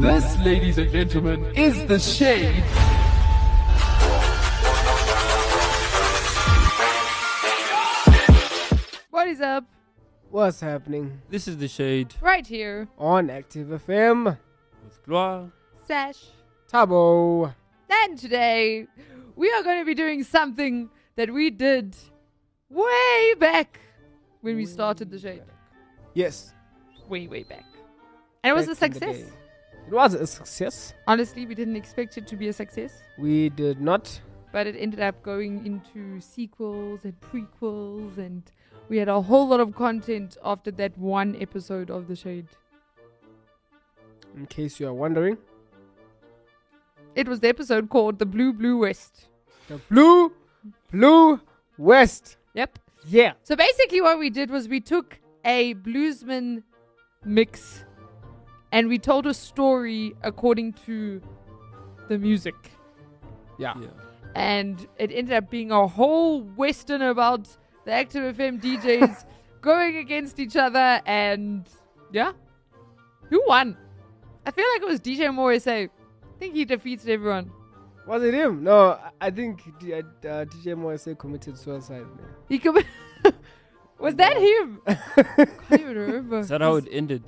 This, ladies and gentlemen, is The Shade. What is up? What's happening? This is The Shade. Right here. On Active FM. With Gloire. Sash. Tabo. And today, we are going to be doing something that we did way back when we started The Shade. Yes. Way back. And it was a success. It was a success. Honestly, we didn't expect it to be a success. We did not. But it ended up going into sequels and prequels, and we had a whole lot of content after that one episode of The Shade. In case you are wondering, it was the episode called The Blue Blue West. The Blue Blue West. Yep. Yeah. So basically what we did was we took a bluesman mix and we told a story according to the music. Yeah. And it ended up being a whole Western about the Active FM DJs going against each other. And yeah, who won? I feel like it was DJ Moore. I think he defeated everyone. Was it him? No, I think DJ Moore committed suicide. Man. He committed... Was that him? I can't even remember. Is that how it ended?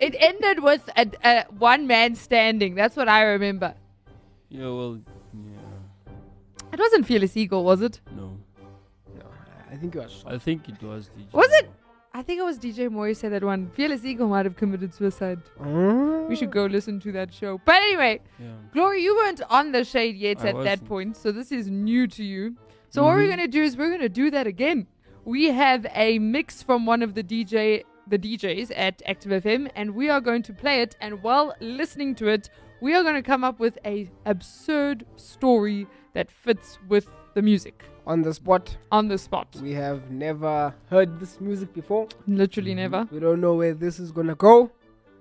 It ended with a one man standing. That's what I remember. Yeah, well, yeah. It wasn't Fearless Eagle, was it? No, I think it was. I think it was DJ. Was it? I think it was DJ Moore said that one. Fearless Eagle might have committed suicide. We should go listen to that show. But anyway, yeah. Glory, you weren't on The Shade yet at that point, so this is new to you. So what we're going to do is we're going to do that again. We have a mix from one of the DJs at Active FM, and we are going to play it, and while listening to it, we are going to come up with an absurd story that fits with the music. On the spot. On the spot. We have never heard this music before. Literally never. We don't know where this is going to go.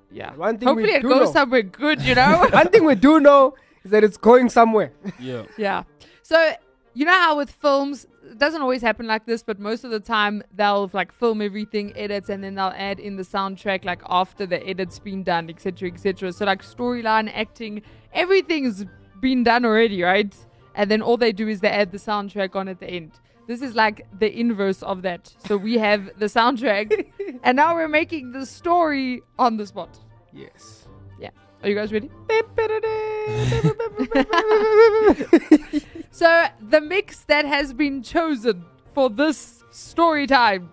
Yeah. One thing hopefully it goes somewhere good, you know? One thing we do know is that it's going somewhere. Yeah. So... You know how with films, it doesn't always happen like this, but most of the time they'll like film everything, edits, and then they'll add in the soundtrack like after the edit's been done, etc., etc. So like storyline, acting, everything's been done already, right? And then all they do is they add the soundtrack on at the end. This is like the inverse of that. So we have the soundtrack, and now we're making the story on the spot. Yes. Yeah. Are you guys ready? So the mix that has been chosen for this story time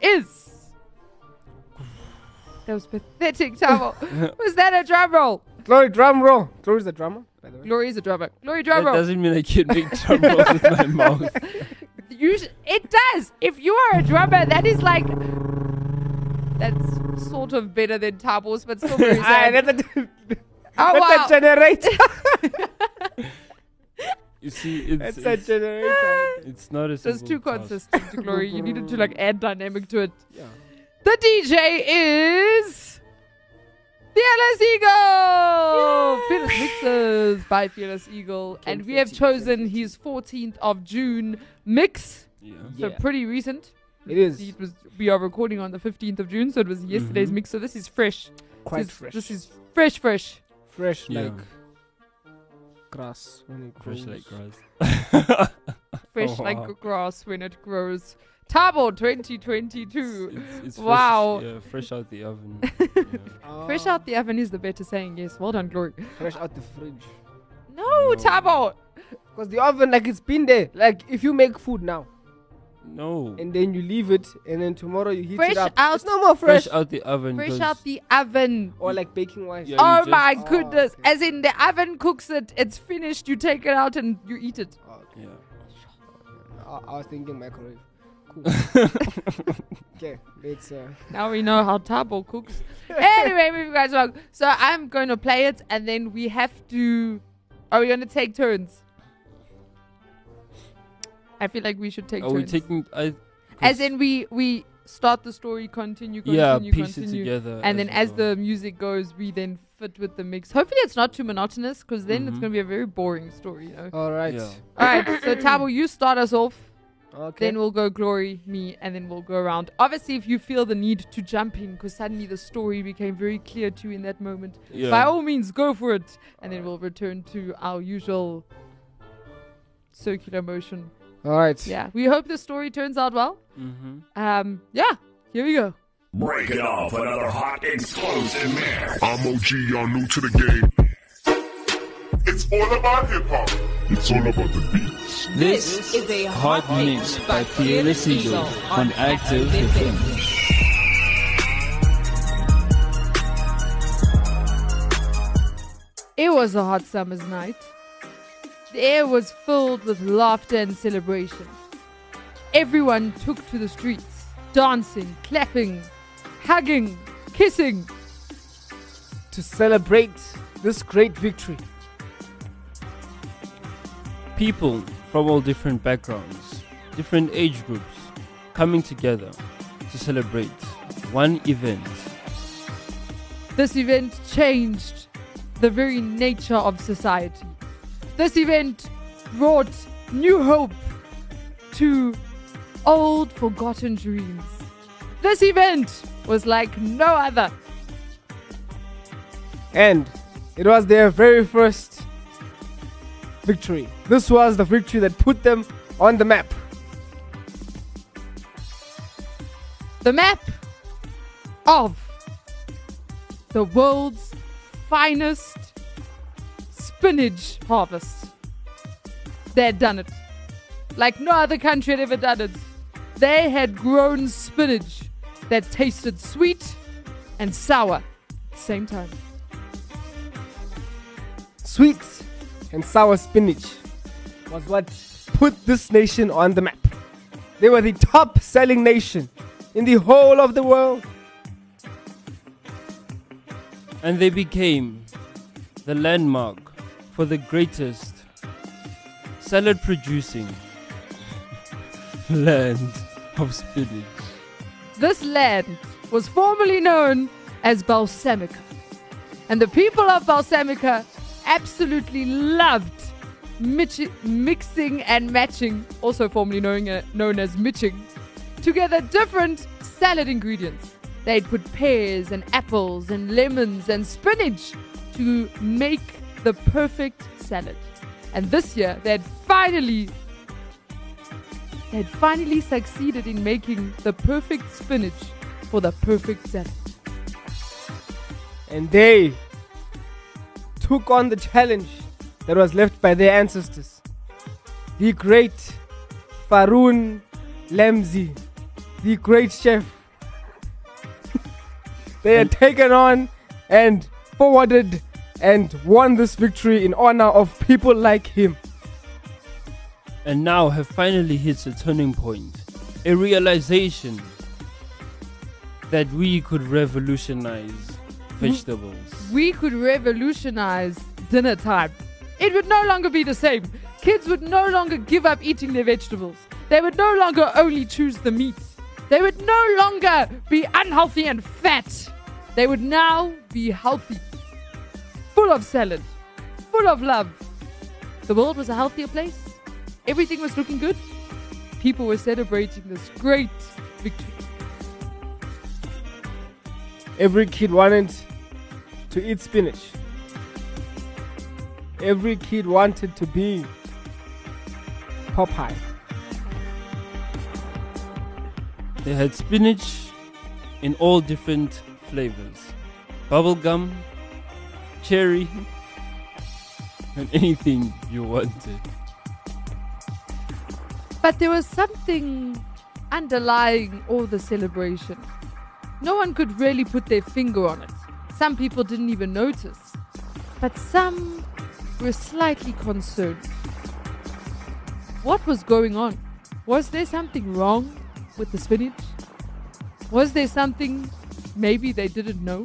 is... That was pathetic, Tabo. Was that a drum roll? Glory, drum roll. Glory's a drummer, by the way. Glory is a drummer. Glory, drum roll. That doesn't mean I can make drum rolls with my mouth. It does. If you are a drummer, that is like... That's sort of better than Tabo's, but still very sad. That's a generator. You see, it's a generator. It's not as simple. It's too consistent to Glory. You needed to like add dynamic to it. Yeah. The DJ is Fearless Eagle. Fearless Mixes by Fearless Eagle, and we have chosen his 14th of June mix. Yeah. So pretty recent. It is. We are recording on the 15th of June, so it was yesterday's mix. So this is fresh. Quite fresh. This is fresh. Fresh like. Grass when it grows. Fresh like grass. Fresh like grass when it grows. Tabo 2022. It's wow. Fresh, fresh out the oven. Fresh out the oven is the better saying, yes. Well done, Glory. Fresh out the fridge. No. Tabo. Because the oven, like, it's been there. Like, if you make food now. No. And then you leave it, and then tomorrow you heat it up. It's no more fresh. Fresh out the oven. Fresh out the oven. Or like baking wise. Yeah, oh my goodness. Okay. As in the oven cooks it, it's finished, you take it out and you eat it. Oh, okay. Yeah. I was thinking microwave. Cool. Okay. Now we know how Tabo cooks. Anyway, maybe you guys wrong. So I'm going to play it, and then we have to... Are we going to take turns? I feel like we should take turns. Are we taking... As in we start the story, continue, piece it together. And then as the music goes, we then fit with the mix. Hopefully it's not too monotonous, because then it's going to be a very boring story. You know? All right. Yeah. All right, so Tabo, you start us off. Okay. Then we'll go glory me, and then we'll go around. Obviously, if you feel the need to jump in, because suddenly the story became very clear to you in that moment, yeah, by all means, go for it. And then we'll return to our usual circular motion. All right. Yeah. We hope the story turns out well. Mm-hmm. Yeah. Here we go. Break it off. Another hot explosive mess. I'm OG. Y'all new to the game. It's all about hip hop. It's all about the beats. This is a hot mix by Fearless Eagle on Active FM. It was a hot summer's night. The air was filled with laughter and celebration. Everyone took to the streets, dancing, clapping, hugging, kissing, to celebrate this great victory. People from all different backgrounds, different age groups, coming together to celebrate one event. This event changed the very nature of society. This event brought new hope to old forgotten dreams. This event was like no other. And it was their very first victory. This was the victory that put them on the map. The map of the world's finest spinach harvest. They had done it like no other country had ever done it. They had grown spinach that tasted sweet and sour at the same time. Sweet and sour spinach was what put this nation on the map. They were the top selling nation in the whole of the world. And they became the landmark for the greatest salad producing land of spinach. This land was formerly known as Balsamica, and the people of Balsamica absolutely loved mixing and matching, also formerly known as mitching, together different salad ingredients. They'd put pears and apples and lemons and spinach to make the perfect salad. And this year, they had finally succeeded in making the perfect spinach for the perfect salad. And they took on the challenge that was left by their ancestors. The great Faroon Lamzi, the great chef. They had taken on and forwarded and won this victory in honor of people like him. And now have finally hit a turning point, a realization that we could revolutionize vegetables. We could revolutionize dinner time. It would no longer be the same. Kids would no longer give up eating their vegetables. They would no longer only choose the meat. They would no longer be unhealthy and fat. They would now be healthy, full of salad, full of love. The world was a healthier place. Everything was looking good. People were celebrating this great victory. Every kid wanted to eat spinach. Every kid wanted to be Popeye. They had spinach in all different flavors. Bubblegum, cherry, and anything you wanted. But there was something underlying all the celebration. No one could really put their finger on it. Some people didn't even notice. But some were slightly concerned. What was going on? Was there something wrong with the spinach? Was there something maybe they didn't know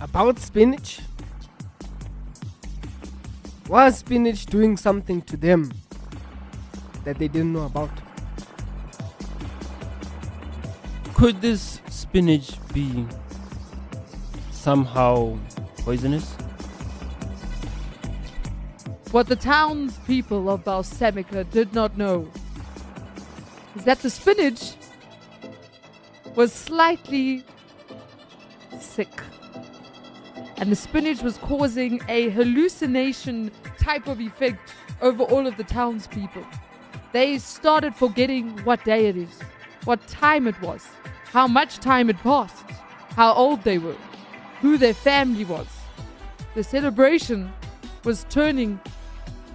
about spinach? Was spinach doing something to them that they didn't know about? Could this spinach be somehow poisonous? What the townspeople of Balsamica did not know is that the spinach was slightly sick. And the spinach was causing a hallucination type of effect over all of the townspeople. They started forgetting what day it is, what time it was, how much time had passed, how old they were, who their family was. The celebration was turning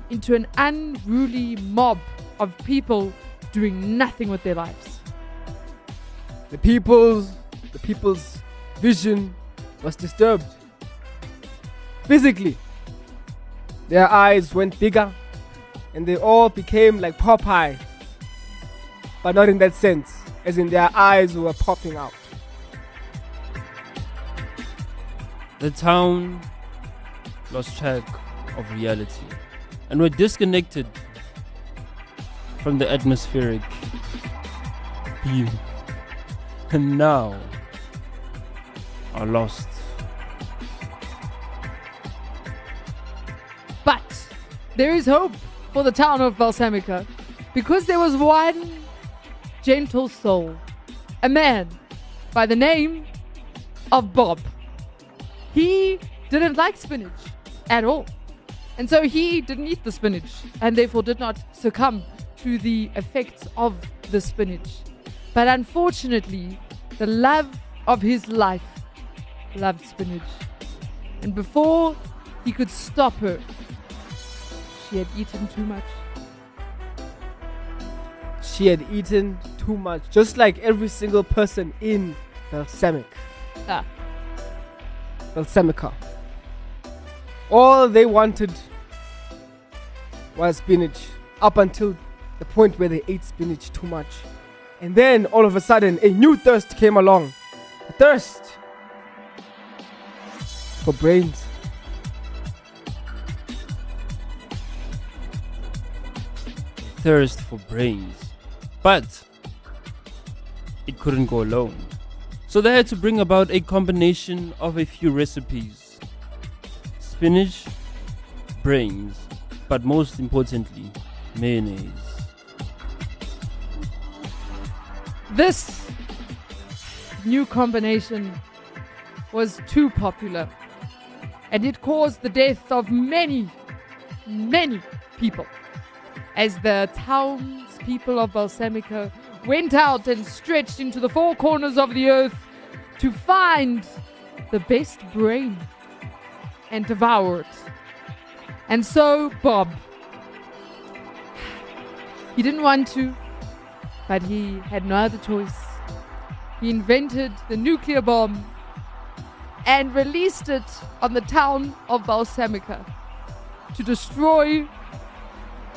into an unruly mob of people doing nothing with their lives. The people's vision was disturbed. Physically, their eyes went bigger and they all became like Popeye. But not in that sense, as in their eyes were popping out. The town lost track of reality and were disconnected from the atmospheric view. And now are lost. But there is hope for the town of Balsamica, because there was one gentle soul, a man by the name of Bob. He didn't like spinach at all. And so he didn't eat the spinach and therefore did not succumb to the effects of the spinach. But unfortunately, the love of his life loved spinach. And before he could stop her, she had eaten too much. She had eaten too much, just like every single person in Balsamica. All they wanted was spinach, up until the point where they ate spinach too much. And then, all of a sudden, a new thirst came along. A thirst for brains. Thirst for brains. But it couldn't go alone. So they had to bring about a combination of a few recipes. Spinach, brains, but most importantly, mayonnaise. This new combination was too popular, and it caused the death of many, many people, as the townspeople of Balsamica went out and stretched into the four corners of the earth to find the best brain and devour it. And so Bob, he didn't want to, but he had no other choice. He invented the nuclear bomb and released it on the town of Balsamica to destroy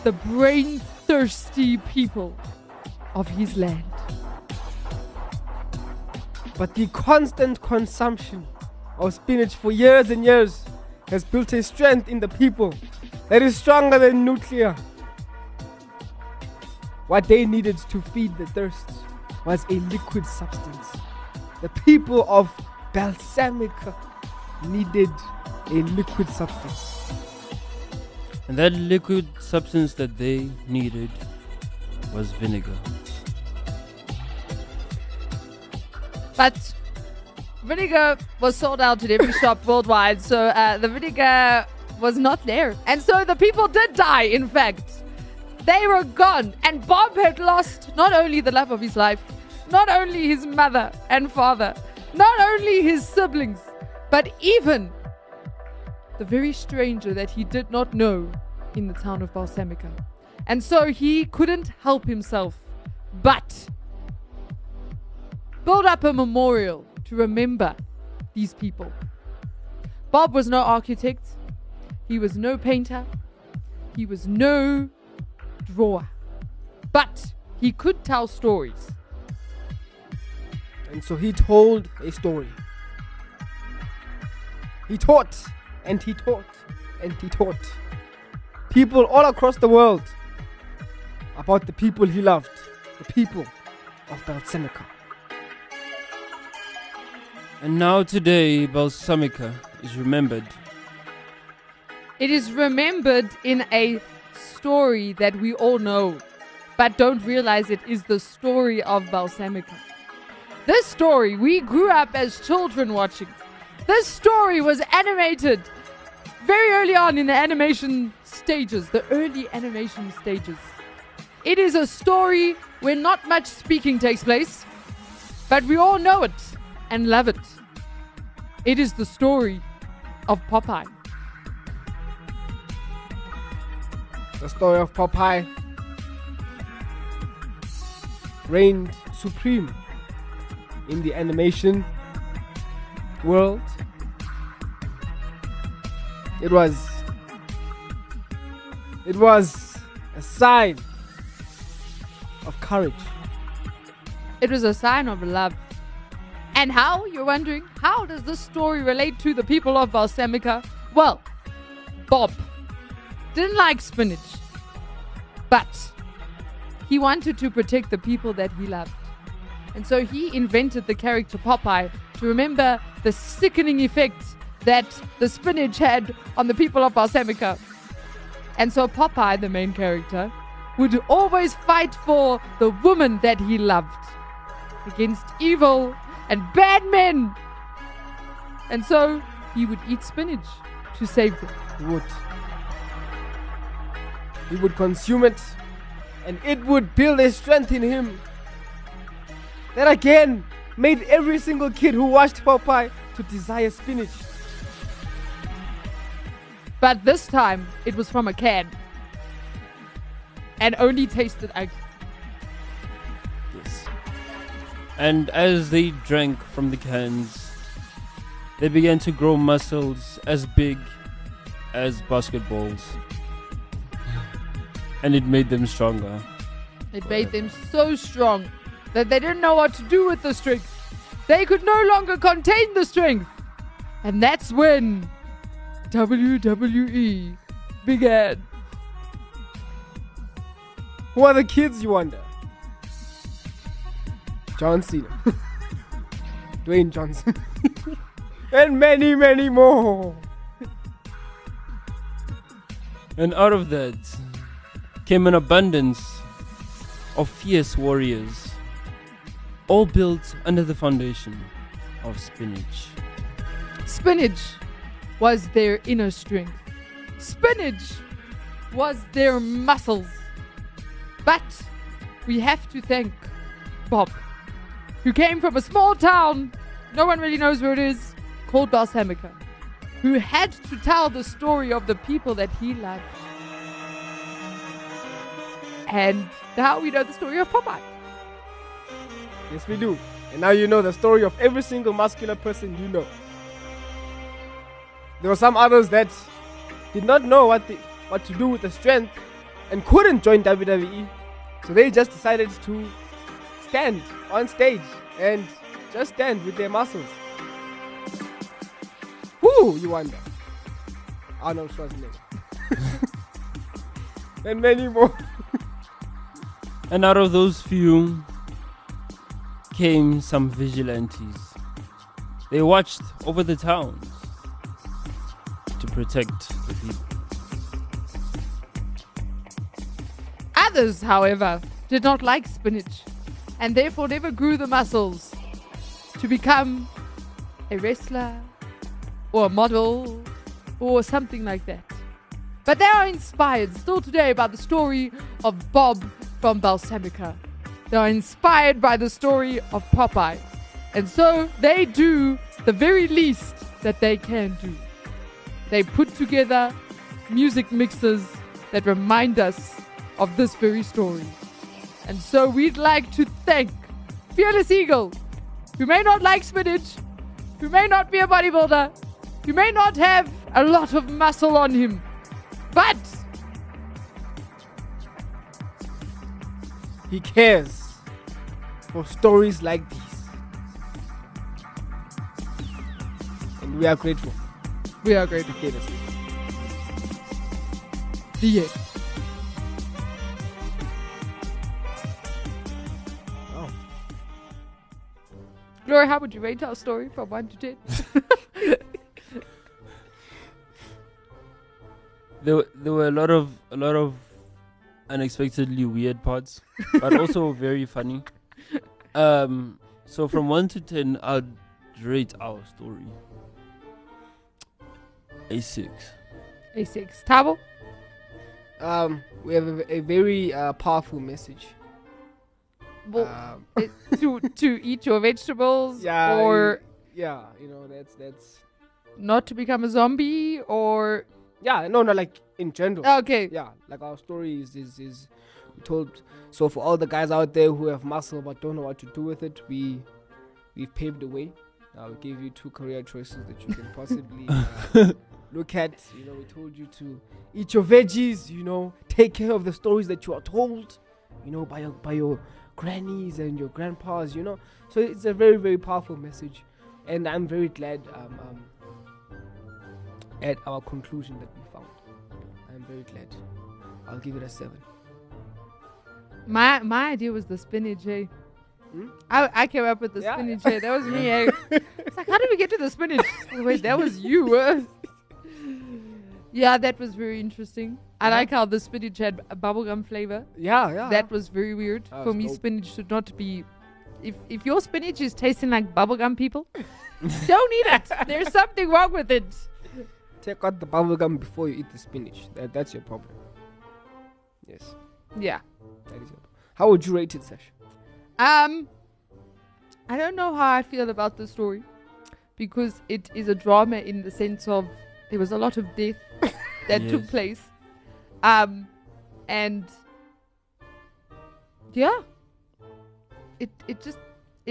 the brain-thirsty people of his land. But the constant consumption of spinach for years and years has built a strength in the people that is stronger than nuclear. What they needed to feed the thirst was a liquid substance. The people of Balsamica needed a liquid substance. And that liquid substance that they needed was vinegar. But vinegar was sold out at every shop worldwide, so the vinegar was not there. And so the people did die, in fact. They were gone, and Bob had lost not only the love of his life, not only his mother and father, not only his siblings, but even the very stranger that he did not know in the town of Balsamica. And so he couldn't help himself but build up a memorial to remember these people. Bob was no architect. He was no painter. He was no drawer. But he could tell stories. And so he told a story. He taught, and he taught, and he taught people all across the world about the people he loved, the people of Balsamica. And now today, Balsamica is remembered. It is remembered in a story that we all know, but don't realize it is the story of Balsamica. This story, we grew up as children watching. This story was animated very early on in the animation stages, the early animation stages. It is a story where not much speaking takes place, but we all know it and love it. It is the story of Popeye. The story of Popeye reigned supreme in the animation world. It was a sign of courage. It was a sign of love. And how, you're wondering, how does this story relate to the people of Balsamica? Well, Bob didn't like spinach, but he wanted to protect the people that he loved. And so he invented the character Popeye to remember the sickening effect that the spinach had on the people of Balsamica. And so Popeye, the main character, would always fight for the woman that he loved against evil and bad men. And so he would eat spinach to save them. He would consume it, and it would build a strength in him that again made every single kid who watched Popeye to desire spinach. But this time, it was from a can and only tasted egg. Yes. And as they drank from the cans, they began to grow muscles as big as basketballs. And it made them stronger. It made them so strong that they didn't know what to do with the strength. They could no longer contain the strength. And that's when WWE began. Who are the kids, you wonder? John Cena. Dwayne Johnson. And many, many more. And out of that came an abundance of fierce warriors, all built under the foundation of spinach. Spinach was their inner strength. Spinach was their muscles. But we have to thank Bob, who came from a small town, no one really knows where it is, called Balsamica, who had to tell the story of the people that he loved. And now we know the story of Popeye. Yes, we do. And now you know the story of every single muscular person you know. There were some others that did not know what to do with the strength and couldn't join WWE. So they just decided to stand on stage and just stand with their muscles. Who, you wonder? Arnold Schwarzenegger. And many more. And out of those few came some vigilantes. They watched over the towns to protect the people. Others, however, did not like spinach and therefore never grew the muscles to become a wrestler or a model or something like that. But they are inspired still today by the story of Bob from Balsamica. They are inspired by the story of Popeye. And so they do the very least that they can do. They put together music mixes that remind us of this very story. And so we'd like to thank Fearless Eagle, who may not like spinach, who may not be a bodybuilder, who may not have a lot of muscle on him, but he cares for stories like these. And we are grateful. We are grateful. The end. Oh. Gloria, how would you rate our story from 1 to 10? There were a lot of unexpectedly weird parts, but also very funny. So from 1 to 10, I'd rate our story A6. Tabo? We have a very powerful message. Well, to eat your vegetables, or you know, that's not to become a zombie, or like in general. Okay. Yeah, like our story is told. So for all the guys out there who have muscle but don't know what to do with it, we paved the way. I will give you 2 career choices that you can possibly look at. You know, we told you to eat your veggies, you know, take care of the stories that you are told, you know, by your grannies and your grandpas, you know. So it's a very, very powerful message. And I'm very glad at our conclusion that we found. I'm very glad. I'll give it a 7. My idea was the spinach, eh? I came up with the spinach. Yeah. That was me. Eh? It's like, how did we get to the spinach? Wait, that was you. Yeah, that was very interesting. I like how the spinach had a bubblegum flavor. Yeah. That was very weird. For me, spinach should not be... If your spinach is tasting like bubblegum, people, don't eat it. There's something wrong with it. Take out the bubblegum before you eat the spinach. That's your problem. Yes. Yeah. That is your problem. How would you rate it, Sash? I don't know how I feel about the story, because it is a drama in the sense of there was a lot of death that took place, and it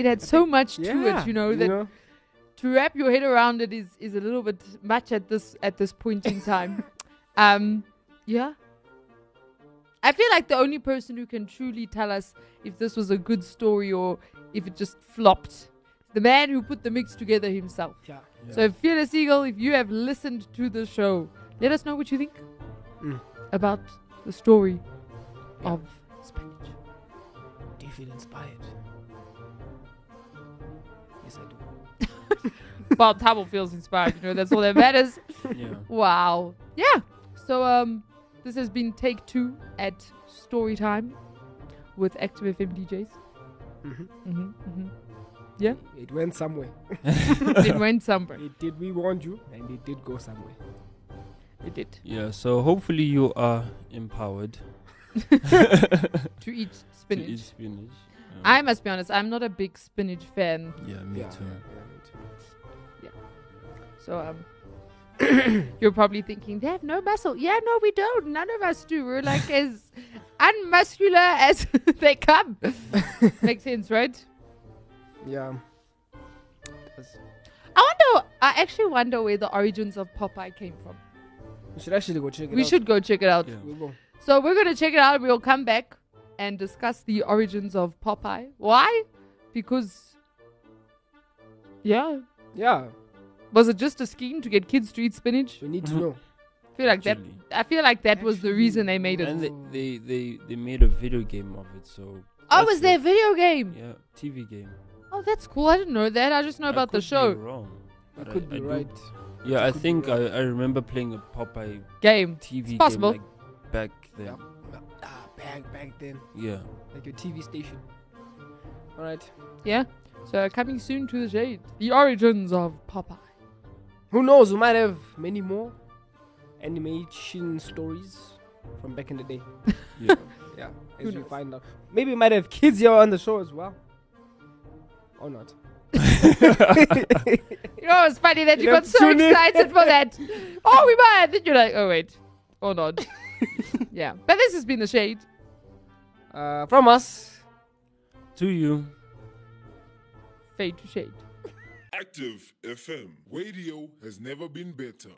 had so much to it, you know, to wrap your head around it is a little bit much at this point in time. I feel like the only person who can truly tell us if this was a good story or if it just flopped, the man who put the mix together himself. Yeah. So, Fearless Eagle, if you have listened to the show, let us know what you think about the story of Spinach. Do you feel inspired? Yes, I do. Well, Tabo feels inspired. You know, that's all that matters. Yeah. Wow. Yeah. So, this has been Take 2 at Storytime with Active FM DJs. Yeah? It went somewhere. It went somewhere. It did. We warned you, and it did go somewhere. It did. Yeah, so hopefully you are empowered. To eat spinach. Yeah. I must be honest, I'm not a big spinach fan. Yeah, me too. Yeah. So, you're probably thinking, they have no muscle. Yeah, no, we don't. None of us do. We're like as unmuscular as they come. Makes sense, right? Yeah. I actually wonder where the origins of Popeye came from. We should actually go check it out. We should go check it out. Yeah. We'll go. So we're going to check it out. We'll come back and discuss the origins of Popeye. Why? Because... Yeah. Yeah. Was it just a scheme to get kids to eat spinach? We need to know. I feel like that was the reason they made it. And they made a video game of it. So. Oh, was there a video game? Yeah, TV game. Oh, that's cool. I didn't know that. I just know about the show. I could be right. Yeah, I think I remember playing a Popeye game. TV game like back then. Back then. Yeah. Like your TV station. All right. Yeah. So coming soon to The Shade, the origins of Popeye. Who knows, we might have many more animation stories from back in the day. Yeah, as we find out. Maybe we might have kids here on the show as well. Or not. You know, it's funny that you got so excited for that. Oh, we might. Then you're like, oh, wait. Or not. Yeah. But this has been The Shade. From us. To you. Fade to Shade. Active FM. Radio has never been better.